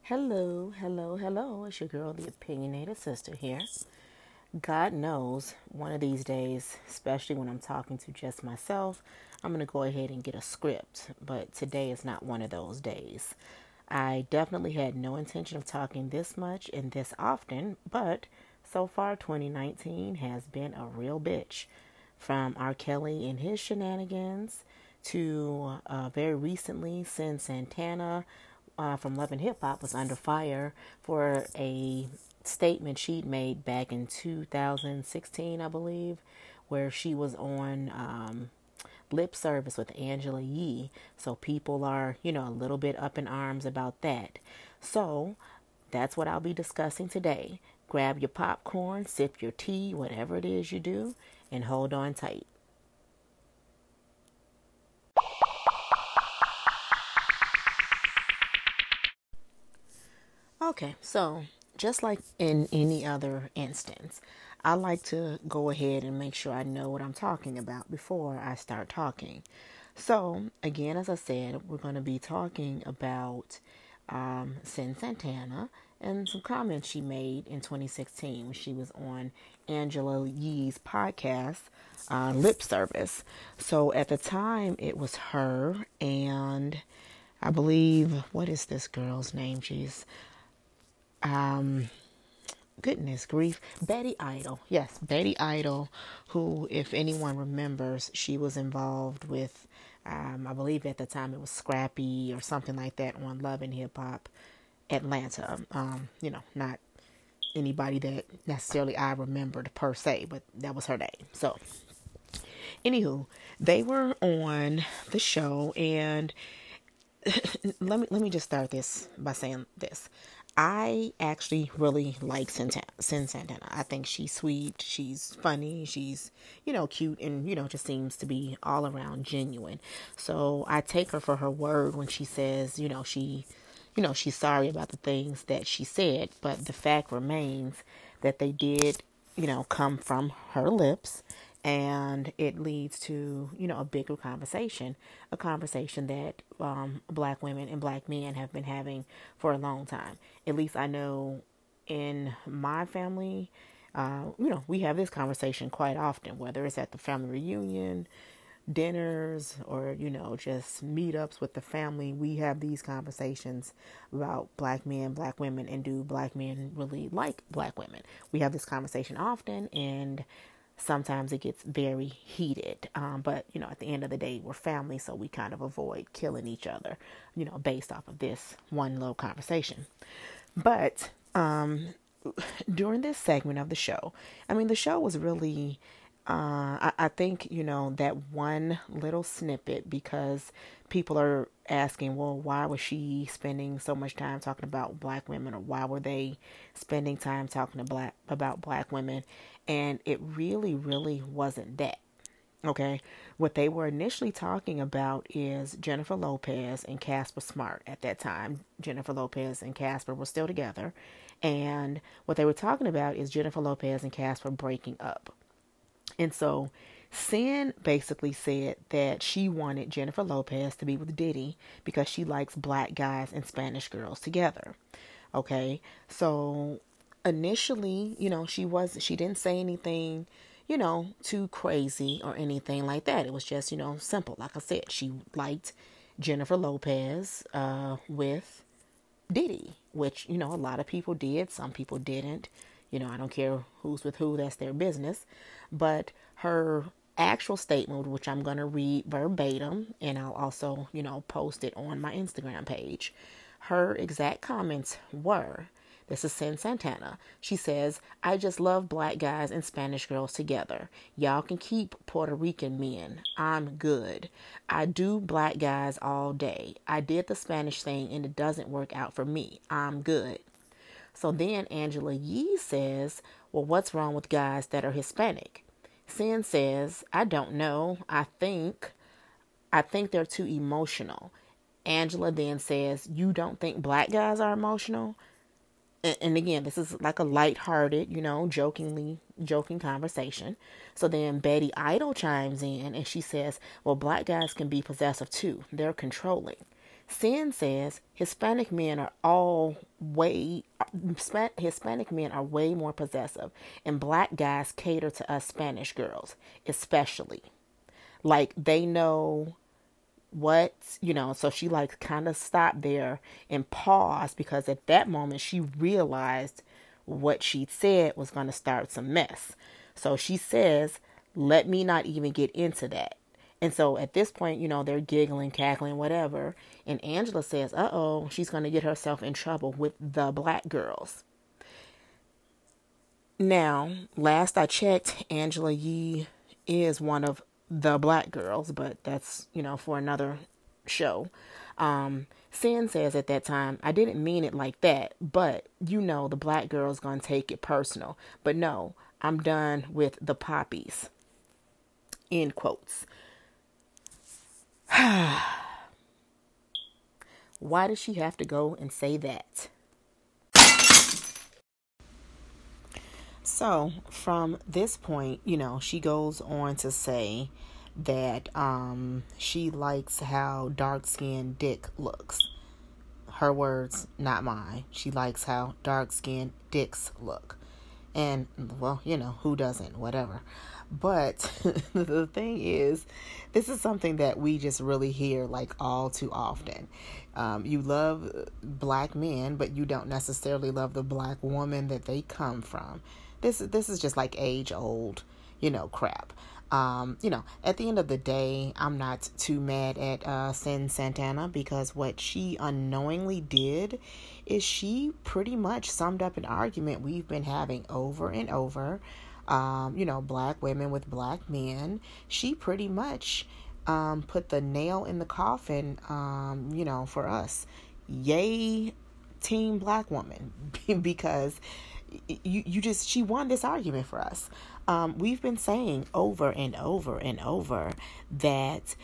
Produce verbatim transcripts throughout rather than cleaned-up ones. Hello, hello, hello. It's your girl, the opinionated sister here. God knows, one of these days, especially when I'm talking to just myself, I'm going to go ahead and get a script, but today is not one of those days. I definitely had no intention of talking this much and this often, but so far, twenty nineteen has been a real bitch. From R. Kelly and his shenanigans to uh, very recently, Cyn Santana uh, from Love and Hip Hop was under fire for a statement she'd made back in two thousand sixteen, I believe, where she was on um, Lip Service with Angela Yee. So people are, you know, a little bit up in arms about that. So that's what I'll be discussing today. Grab your popcorn, sip your tea, whatever it is you do, and hold on tight. Okay, so just like in any other instance, I like to go ahead and make sure I know what I'm talking about before I start talking. So, again, as I said, we're going to be talking about um, Cyn Santana and some comments she made in twenty sixteen when she was on Angela Yee's podcast, uh, Lip Service. So at the time, it was her and I believe, what is this girl's name? She's, um, goodness grief, Betty Idol. Yes, Betty Idol, who, if anyone remembers, she was involved with, um, I believe at the time it was Scrappy or something like that on Love and Hip Hop Atlanta. Um, you know, not anybody that necessarily I remembered per se, but that was her name. So, anywho, they were on the show, and let me let me just start this by saying this: I actually really like Santana. Cyn Santana. I think she's sweet, she's funny, she's, you know, cute, and, you know, just seems to be all around genuine. So I take her for her word when she says, you know, she. You know, she's sorry about the things that she said, but the fact remains that they did, you know, come from her lips, and it leads to, you know, a bigger conversation, a conversation that um, black women and black men have been having for a long time. At least I know in my family, uh, you know, we have this conversation quite often, whether it's at the family reunion, dinners, or, you know, just meetups with the family. We have these conversations about black men, black women, and do black men really like black women? We have this conversation often, and sometimes it gets very heated. Um, but, you know, at the end of the day, we're family, so we kind of avoid killing each other, you know, based off of this one little conversation. But um, during this segment of the show, I mean, the show was really Uh, I, I think, you know, that one little snippet, because people are asking, well, why was she spending so much time talking about black women, or why were they spending time talking to black about black women? And it really, really wasn't that. Okay. What they were initially talking about is Jennifer Lopez and Casper Smart at that time. Jennifer Lopez and Casper were still together. And what they were talking about is Jennifer Lopez and Casper breaking up. And so Cyn basically said that she wanted Jennifer Lopez to be with Diddy because she likes black guys and Spanish girls together. Okay. So initially, you know, she was, she didn't say anything, you know, too crazy or anything like that. It was just, you know, simple. Like I said, she liked Jennifer Lopez, uh, with Diddy, which, you know, a lot of people did. Some people didn't. You know, I don't care who's with who, that's their business. But her actual statement, which I'm going to read verbatim, and I'll also, you know, post it on my Instagram page. Her exact comments were, this is Cyn Santana. She says, I just love black guys and Spanish girls together. Y'all can keep Puerto Rican men. I'm good. I do black guys all day. I did the Spanish thing and it doesn't work out for me. I'm good. So then Angela Yee says, well, what's wrong with guys that are Hispanic? Cyn says, I don't know. I think, I think they're too emotional. Angela then says, you don't think black guys are emotional? and, and again, this is like a lighthearted, you know, jokingly joking conversation. So then Betty Idol chimes in and she says, well, black guys can be possessive too. They're controlling. Cyn says Hispanic men are all way Hispanic men are way more possessive, and black guys cater to us Spanish girls, especially. Like, they know what, you know, so she like kind of stopped there and paused, because at that moment she realized what she said was going to start some mess. So she says, let me not even get into that. And so at this point, you know, they're giggling, cackling, whatever. And Angela says, uh-oh, she's going to get herself in trouble with the black girls. Now, last I checked, Angela Yee is one of the black girls, but that's, you know, for another show. Um, Cyn says at that time, I didn't mean it like that, but you know, the black girl's going to take it personal. But no, I'm done with the poppies. End quotes. Why does she have to go and say that? So from this point, you know, she goes on to say that um, she likes how dark-skinned dick looks. Her words, not mine. She likes how dark-skinned dicks look. And, well, you know, who doesn't? Whatever. But the thing is, this is something that we just really hear like all too often. Um, you love black men, but you don't necessarily love the black woman that they come from. This, this is just like age old, you know, crap. Um, you know, at the end of the day, I'm not too mad at uh, Cyn Santana, because what she unknowingly did is she pretty much summed up an argument we've been having over and over. Um, you know, black women with black men. She pretty much um, put the nail in the coffin, um, you know, for us. Yay, team black woman, because you, you just, she won this argument for us. Um, we've been saying over and over and over that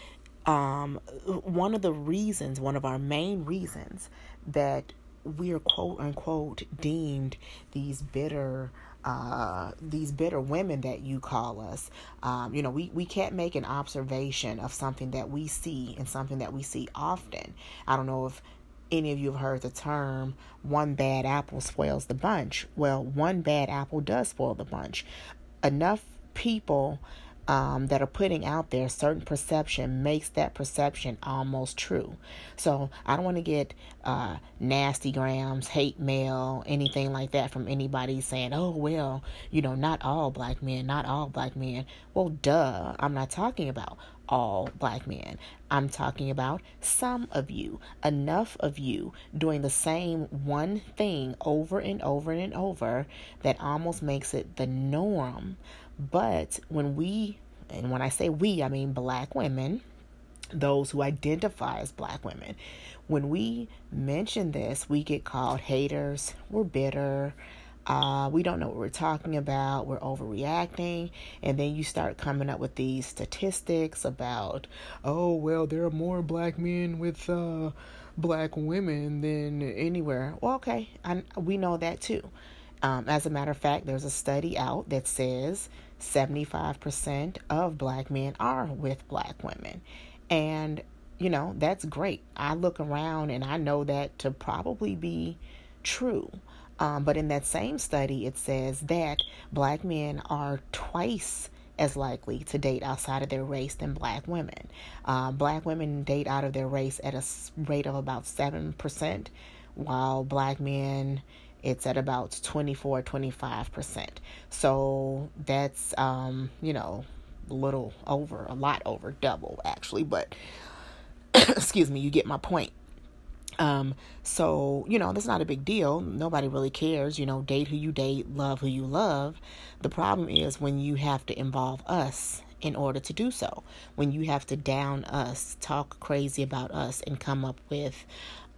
um, one of the reasons, one of our main reasons that we are quote unquote deemed these bitter, uh, these bitter women that you call us, um, you know, we, we can't make an observation of something that we see and something that we see often. I don't know if any of you have heard the term, one bad apple spoils the bunch. Well, one bad apple does spoil the bunch. Enough people um, that are putting out there certain perception makes that perception almost true. So I don't want to get uh, nasty grams, hate mail, anything like that from anybody saying, oh, well, you know, not all black men, not all black men. Well, duh, I'm not talking about all black men. I'm talking about some of you, enough of you doing the same one thing over and over and over that almost makes it the norm. But when we, and when I say we, I mean black women, those who identify as black women, when we mention this, we get called haters, we're bitter, Uh, we don't know what we're talking about, we're overreacting, and then you start coming up with these statistics about, oh, well, there are more black men with uh, black women than anywhere. Well, okay, I, we know that too. Um, as a matter of fact, there's a study out that says seventy-five percent of black men are with black women. And, you know, that's great. I look around and I know that to probably be true. Um, but in that same study, it says that black men are twice as likely to date outside of their race than black women. Uh, black women date out of their race at a rate of about seven percent, while black men, it's at about twenty-four, twenty-five percent. So that's, um, you know, a little over, a lot over double actually, but excuse me, you get my point. Um, so, you know, that's not a big deal. Nobody really cares, you know, date who you date, love who you love. The problem is when you have to involve us in order to do so, when you have to down us, talk crazy about us, and come up with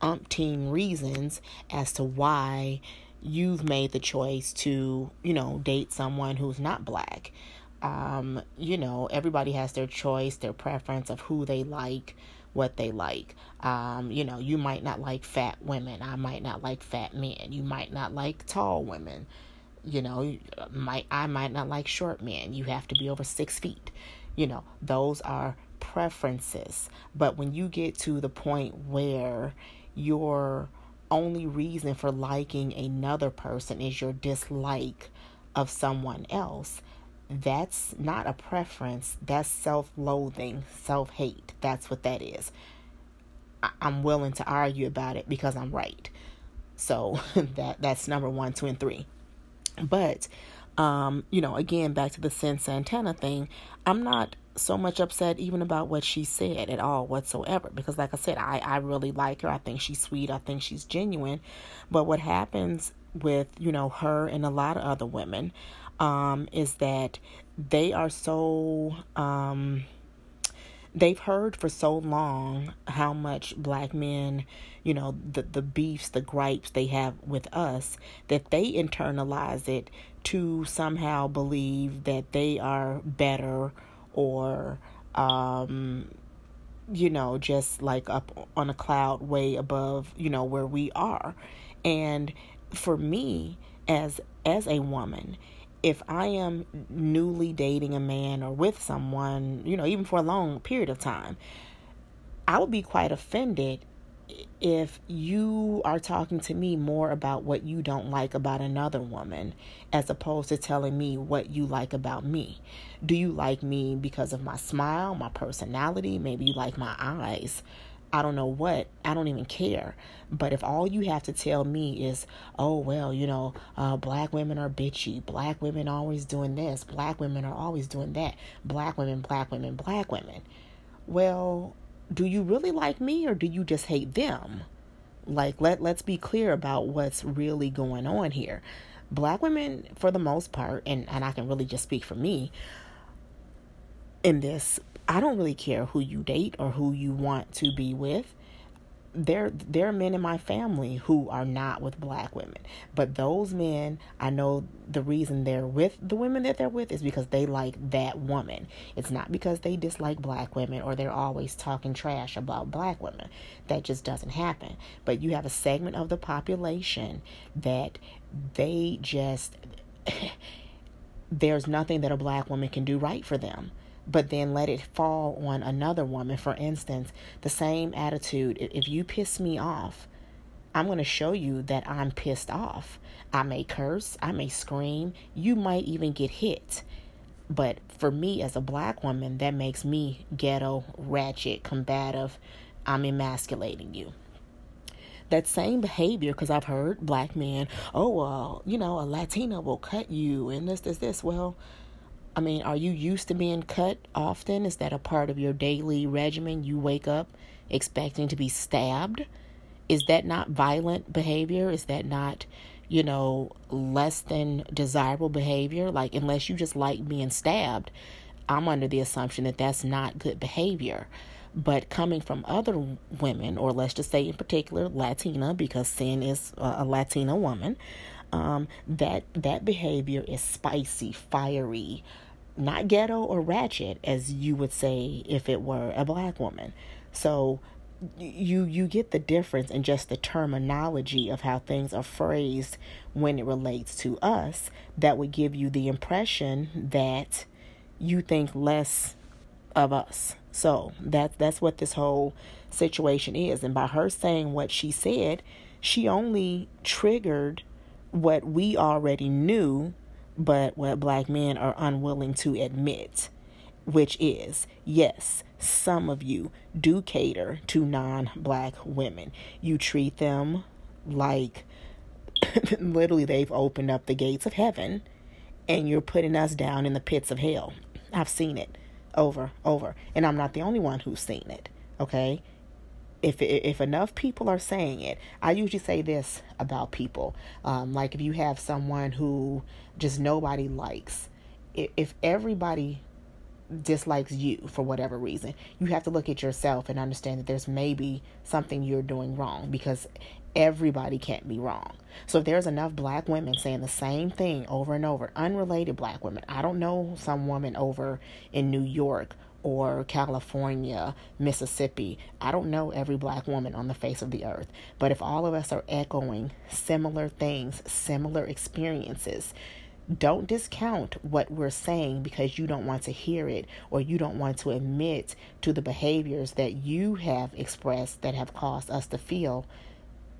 umpteen reasons as to why you've made the choice to, you know, date someone who's not black. Um, you know, everybody has their choice, their preference of who they like, what they like. Um, you know, you might not like fat women. I might not like fat men. You might not like tall women. You know, might I might not like short men. You have to be over six feet. You know, those are preferences. But when you get to the point where your only reason for liking another person is your dislike of someone else, that's not a preference. That's self-loathing, self-hate. That's what that is. I- I'm willing to argue about it because I'm right. So that that's number one, two, and three. But, um, you know, again, back to the Cyn Santana thing, I'm not so much upset even about what she said at all whatsoever. Because like I said, I, I really like her. I think she's sweet. I think she's genuine. But what happens with, you know, her and a lot of other women, Um, is that they are so, um, they've heard for so long how much black men, you know, the, the beefs, the gripes they have with us, that they internalize it to somehow believe that they are better or, um, you know, just like up on a cloud way above, you know, where we are. And for me, as, as a woman, if I am newly dating a man or with someone, you know, even for a long period of time, I would be quite offended if you are talking to me more about what you don't like about another woman as opposed to telling me what you like about me. Do you like me because of my smile, my personality? Maybe you like my eyes. I don't know what, I don't even care. But if all you have to tell me is, oh, well, you know, uh, black women are bitchy. Black women always doing this. Black women are always doing that. Black women, black women, black women. Well, do you really like me or do you just hate them? Like, let, let's be clear about what's really going on here. Black women, for the most part, and, and I can really just speak for me in this, I don't really care who you date or who you want to be with. There, there are men in my family who are not with black women. But those men, I know the reason they're with the women that they're with is because they like that woman. It's not because they dislike black women or they're always talking trash about black women. That just doesn't happen. But you have a segment of the population that they just, there's nothing that a black woman can do right for them. But then let it fall on another woman. For instance, the same attitude. If you piss me off, I'm going to show you that I'm pissed off. I may curse. I may scream. You might even get hit. But for me as a black woman, that makes me ghetto, ratchet, combative. I'm emasculating you. That same behavior, because I've heard black men, oh, well, you know, a Latina will cut you and this, this, this. Well, I mean, are you used to being cut often? Is that a part of your daily regimen? You wake up expecting to be stabbed? Is that not violent behavior? Is that not, you know, less than desirable behavior? Like, unless you just like being stabbed, I'm under the assumption that that's not good behavior. But coming from other women, or let's just say in particular Latina, because Cyn is a Latina woman, Um, that, that behavior is spicy, fiery, not ghetto or ratchet, as you would say if it were a black woman. So you, you get the difference in just the terminology of how things are phrased when it relates to us. That would give you the impression that you think less of us. So that, that's what this whole situation is. And by her saying what she said, she only triggered what we already knew, but what black men are unwilling to admit, which is, yes, some of you do cater to non-black women. You treat them like literally they've opened up the gates of heaven and you're putting us down in the pits of hell. I've seen it over, over, and I'm not the only one who's seen it. Okay. If if enough people are saying it, I usually say this about people. Um, like if you have someone who just nobody likes, if everybody dislikes you for whatever reason, you have to look at yourself and understand that there's maybe something you're doing wrong, because everybody can't be wrong. So if there's enough black women saying the same thing over and over, unrelated black women, I don't know some woman over in New York or California, Mississippi. I don't know every black woman on the face of the earth, but if all of us are echoing similar things, similar experiences, don't discount what we're saying because you don't want to hear it or you don't want to admit to the behaviors that you have expressed that have caused us to feel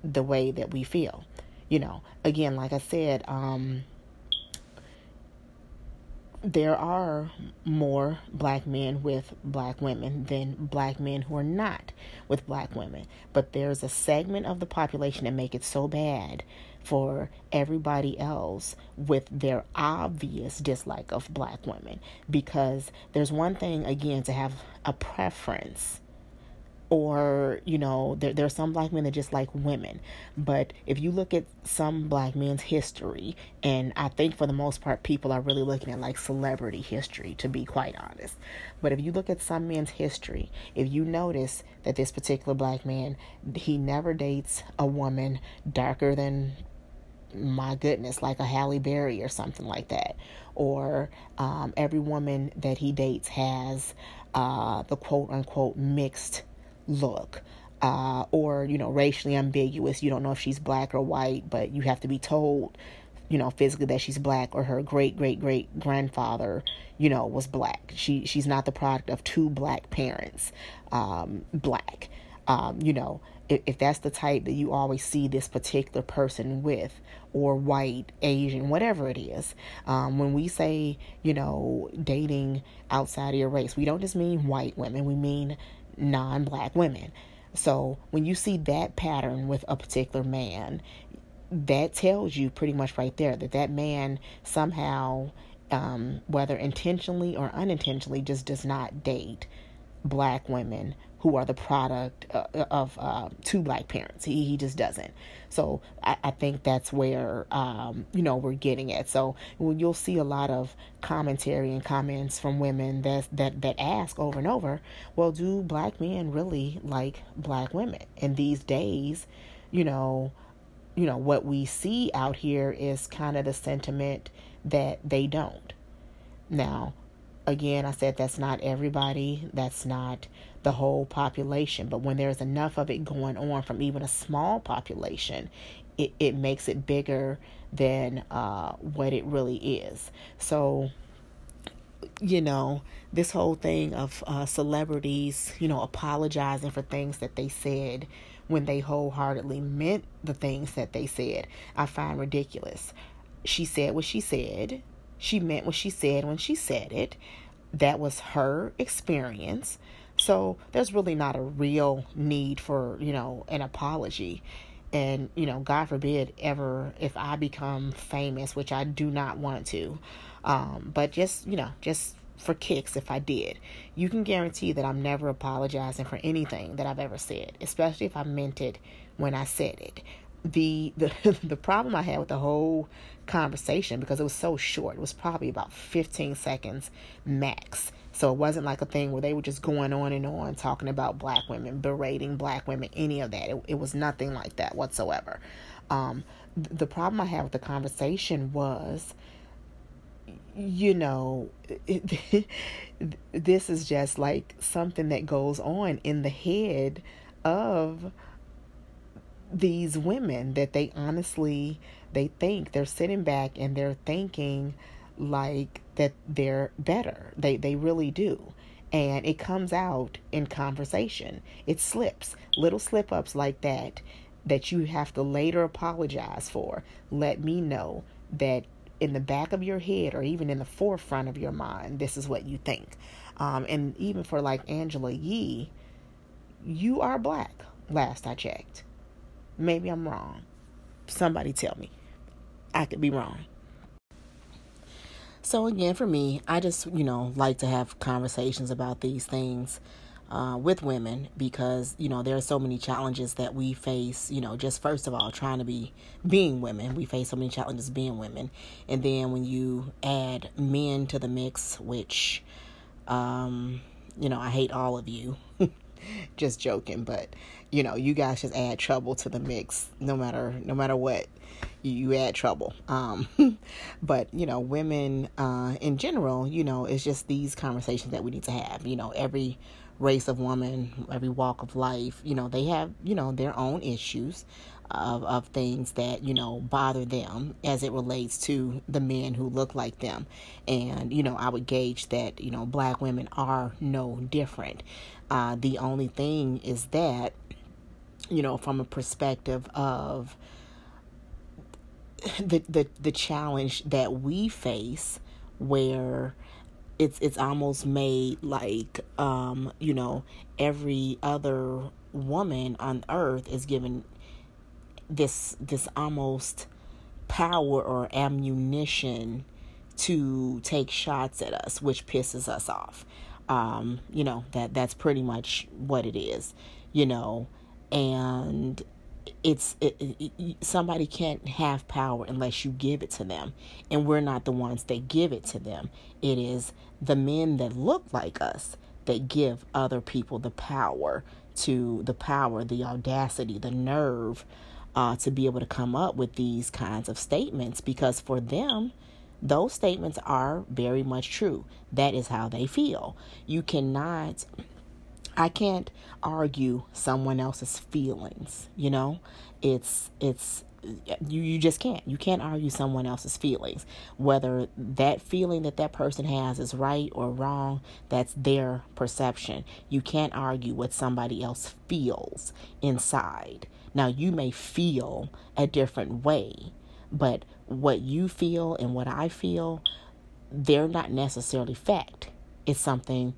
the way that we feel. You know, again, like I said, um, there are more black men with black women than black men who are not with black women. But there's a segment of the population that make it so bad for everybody else with their obvious dislike of black women. Because there's one thing, again, to have a preference. Or, you know, there, there are some black men that just like women. But if you look at some black men's history, and I think for the most part, people are really looking at like celebrity history, to be quite honest. But if you look at some men's history, if you notice that this particular black man, he never dates a woman darker than, my goodness, like a Halle Berry or something like that. Or um, every woman that he dates has uh, the quote unquote mixed look, uh, or, you know, racially ambiguous. You don't know if she's black or white, but you have to be told, you know, physically that she's black, or her great, great, great grandfather, you know, was black. She, she's not the product of two black parents, um, black, um, you know, if, if that's the type that you always see this particular person with, or white, Asian, whatever it is. Um, when we say, you know, dating outside of your race, we don't just mean white women, we mean non-black women. So when you see that pattern with a particular man, that tells you pretty much right there that that man somehow, um, whether intentionally or unintentionally, just does not date black women who are the product uh, of uh, two black parents. He he just doesn't. So I, I think that's where, um, you know, we're getting at. So when you'll see a lot of commentary and comments from women that, that, that ask over and over, well, do black men really like black women? And these days, you know, you know, what we see out here is kind of the sentiment that they don't. Now, again, I said that's not everybody, that's not the whole population, but when there's enough of it going on from even a small population, it, it makes it bigger than uh, what it really is. So, you know, this whole thing of uh, celebrities, you know, apologizing for things that they said when they wholeheartedly meant the things that they said, I find ridiculous. She said what she said. She meant what she said when she said it. That was her experience. So there's really not a real need for, you know, an apology. And, you know, God forbid ever if I become famous, which I do not want to. Um, but just, you know, just for kicks, if I did, you can guarantee that I'm never apologizing for anything that I've ever said, especially if I meant it when I said it. The, the the problem I had with the whole conversation, because it was so short, it was probably about fifteen seconds max. So it wasn't like a thing where they were just going on and on talking about black women, berating black women, any of that. It, it was nothing like that whatsoever. Um, th- the problem I had with the conversation was, you know, it, this is just like something that goes on in the head of these women, that they honestly, they think they're sitting back and they're thinking like that they're better. They they really do. And it comes out in conversation. It slips. Little slip ups like that, that you have to later apologize for. Let me know that in the back of your head, or even in the forefront of your mind, this is what you think. Um, and even for like Angela Yee, you are black, last I checked. Maybe I'm wrong. Somebody tell me. I could be wrong. So again, for me, I just, you know, like to have conversations about these things uh, with women because, you know, there are so many challenges that we face, you know, just first of all, trying to be, being women. We face so many challenges being women. And then when you add men to the mix, which, um, you know, I hate all of you. Just joking, but you know, you guys just add trouble to the mix no matter no matter what. you had trouble. Um, but, you know, women uh, in general, you know, it's just these conversations that we need to have. You know, every race of woman, every walk of life, you know, they have, you know, their own issues of, of things that, you know, bother them as it relates to the men who look like them. And, you know, I would gauge that, you know, black women are no different. Uh, the only thing is that, you know, from a perspective of the, the, the challenge that we face, where it's, it's almost made like, um, you know, every other woman on earth is given this, this almost power or ammunition to take shots at us, which pisses us off. Um, you know, that, that's pretty much what it is, you know, and it's, it, it, somebody can't have power unless you give it to them. And we're not the ones that give it to them. It is the men that look like us that give other people the power to the power, the audacity, the nerve, uh, to be able to come up with these kinds of statements, because for them, those statements are very much true. That is how they feel. You cannot, I can't argue someone else's feelings, you know, it's, it's, you, you just can't, you can't argue someone else's feelings, whether that feeling that that person has is right or wrong, that's their perception. You can't argue what somebody else feels inside. Now, you may feel a different way, but what you feel and what I feel, they're not necessarily fact. It's something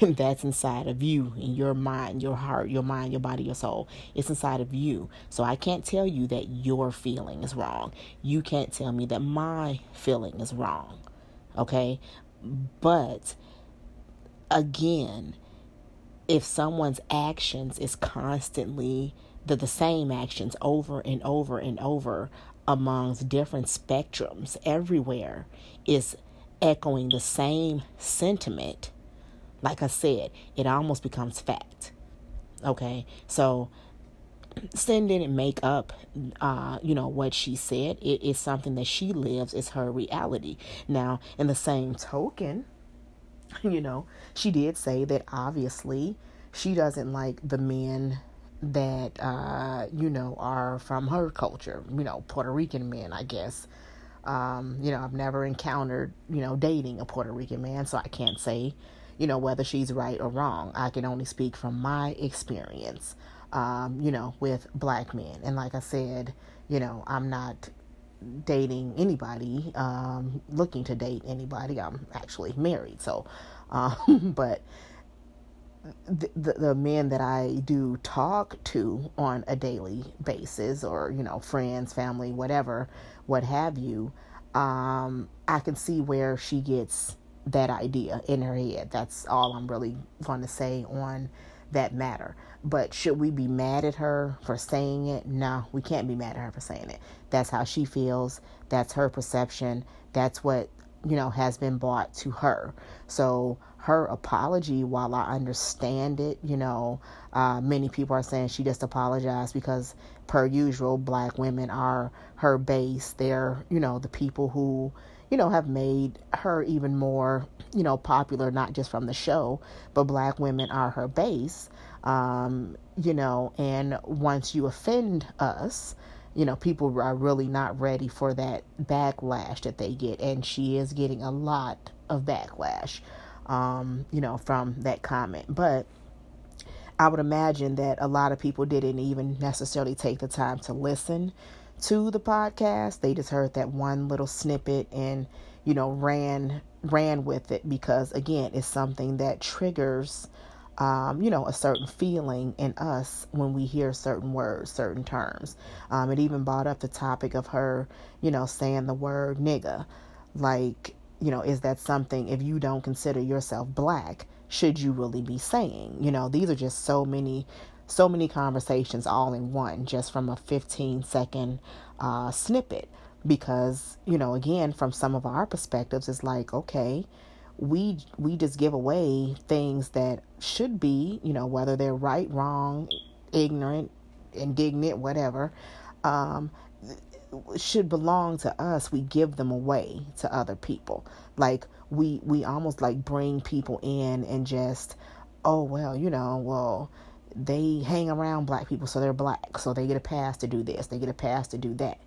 that's inside of you, in your mind, your heart, your mind, your body, your soul. It's inside of you. So I can't tell you that your feeling is wrong. You can't tell me that my feeling is wrong. Okay? But again, if someone's actions is constantly the, the same actions over and over and over amongst different spectrums everywhere is echoing the same sentiment, like I said, it almost becomes fact. Okay, so Cyn didn't make up, uh, you know, what she said. It is something that she lives. It's her reality. Now, in the same token, you know, she did say that obviously she doesn't like the men that, uh, you know, are from her culture, you know, Puerto Rican men, I guess. Um, you know, I've never encountered, you know, dating a Puerto Rican man, so I can't say, you know, whether she's right or wrong. I can only speak from my experience, um, you know, with black men. And like I said, you know, I'm not dating anybody, um, looking to date anybody. I'm actually married. So, um, but the, the, the men that I do talk to on a daily basis, or, you know, friends, family, whatever, what have you, um, I can see where she gets that idea in her head. That's all I'm really going to say on that matter. But should we be mad at her for saying it? No, we can't be mad at her for saying it. That's how she feels. That's her perception. That's what, you know, has been brought to her. So her apology, while I understand it, you know, uh, many people are saying she just apologized because, per usual, black women are her base. They're, you know, the people who, you know, have made her even more, you know, popular, not just from the show, but black women are her base, um, you know, and once you offend us, you know, people are really not ready for that backlash that they get. And she is getting a lot of backlash, um, you know, from that comment. But I would imagine that a lot of people didn't even necessarily take the time to listen to the podcast. They just heard that one little snippet and, you know, ran ran with it, because again, it's something that triggers, um, you know, a certain feeling in us when we hear certain words, certain terms. Um, it even brought up the topic of her, you know, saying the word nigga. Like, you know, is that something, if you don't consider yourself black, should you really be saying? You know, these are just so many So many conversations all in one, just from a fifteen second uh, snippet, because, you know, again, from some of our perspectives, it's like, okay, we, we just give away things that should be, you know, whether they're right, wrong, ignorant, indignant, whatever, um, should belong to us, we give them away to other people. Like we we almost like bring people in and just, oh, well, you know, well, they hang around black people, so they're black, so they get a pass to do this, they get a pass to do that.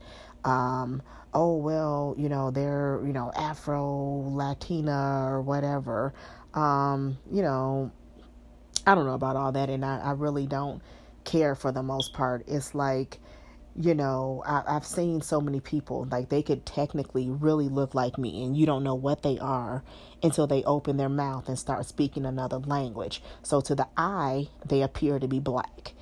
Um, oh, well, you know, they're, you know, Afro Latina or whatever. Um, you know, I don't know about all that, and I, I really don't care for the most part. It's like, you know, I, I've seen so many people, like, they could technically really look like me, and you don't know what they are until they open their mouth and start speaking another language. So to the eye, they appear to be black.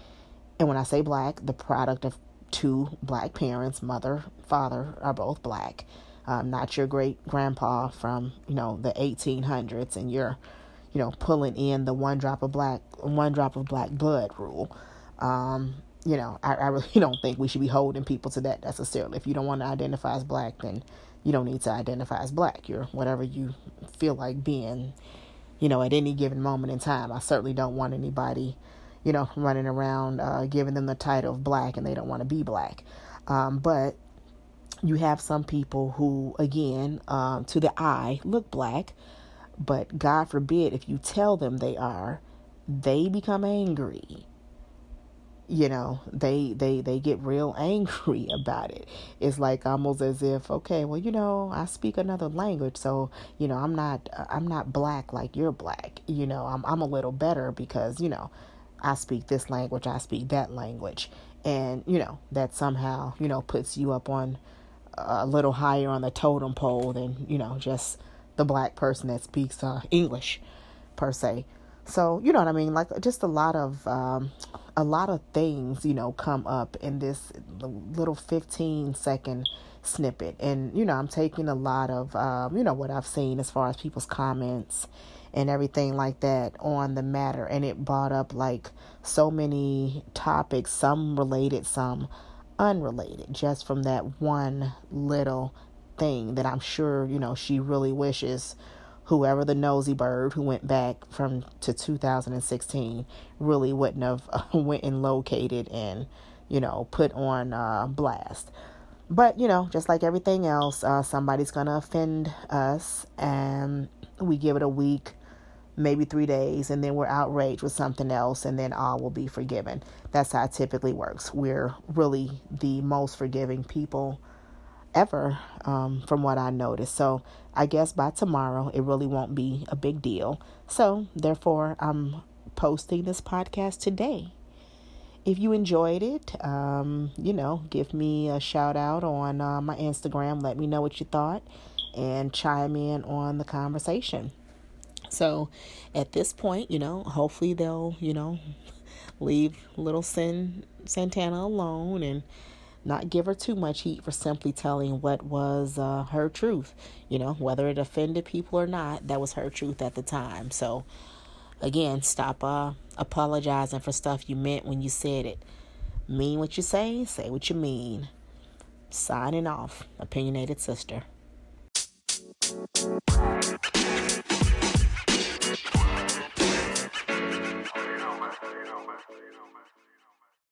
And when I say black, the product of two black parents, mother, father, are both black. Um, not your great grandpa from, you know, the eighteen hundreds, and you're, you know, pulling in the one drop of black, one drop of black blood rule. Um, you know, I, I really don't think we should be holding people to that necessarily. If you don't want to identify as black, then you don't need to identify as black. You're whatever you feel like being, you know, at any given moment in time. I certainly don't want anybody, you know, running around uh, giving them the title of black and they don't want to be black. Um, but you have some people who, again, um, to the eye look black, but God forbid if you tell them they are, they become angry. You know, they, they, they get real angry about it. It's like almost as if, okay, well, you know, I speak another language, so, you know, I'm not, I'm not black like you're black. You know, I'm, I'm a little better because, you know, I speak this language, I speak that language. And, you know, that somehow, you know, puts you up on a little higher on the totem pole than, you know, just the black person that speaks uh, English per se. So, you know what I mean? Like, just a lot of, um, a lot of things, you know, come up in this little fifteen second snippet. And, you know, I'm taking a lot of, um, you know, what I've seen as far as people's comments and everything like that on the matter. And it brought up like so many topics, some related, some unrelated, just from that one little thing that I'm sure, you know, she really wishes whoever the nosy bird who went back from to two thousand sixteen really wouldn't have uh, went and located and, you know, put on uh, blast. But, you know, just like everything else, uh, somebody's going to offend us, and we give it a week, maybe three days, and then we're outraged with something else, and then all will be forgiven. That's how it typically works. We're really the most forgiving people ever, um, from what I noticed. So I guess by tomorrow, it really won't be a big deal. So therefore, I'm posting this podcast today. If you enjoyed it, um, you know, give me a shout out on uh, my Instagram. Let me know what you thought and chime in on the conversation. So at this point, you know, hopefully they'll, you know, leave little Cyn Santana alone and not give her too much heat for simply telling what was uh, her truth. You know, whether it offended people or not, that was her truth at the time. So, again, stop uh, apologizing for stuff you meant when you said it. Mean what you say, say what you mean. Signing off, Opinionated Sister.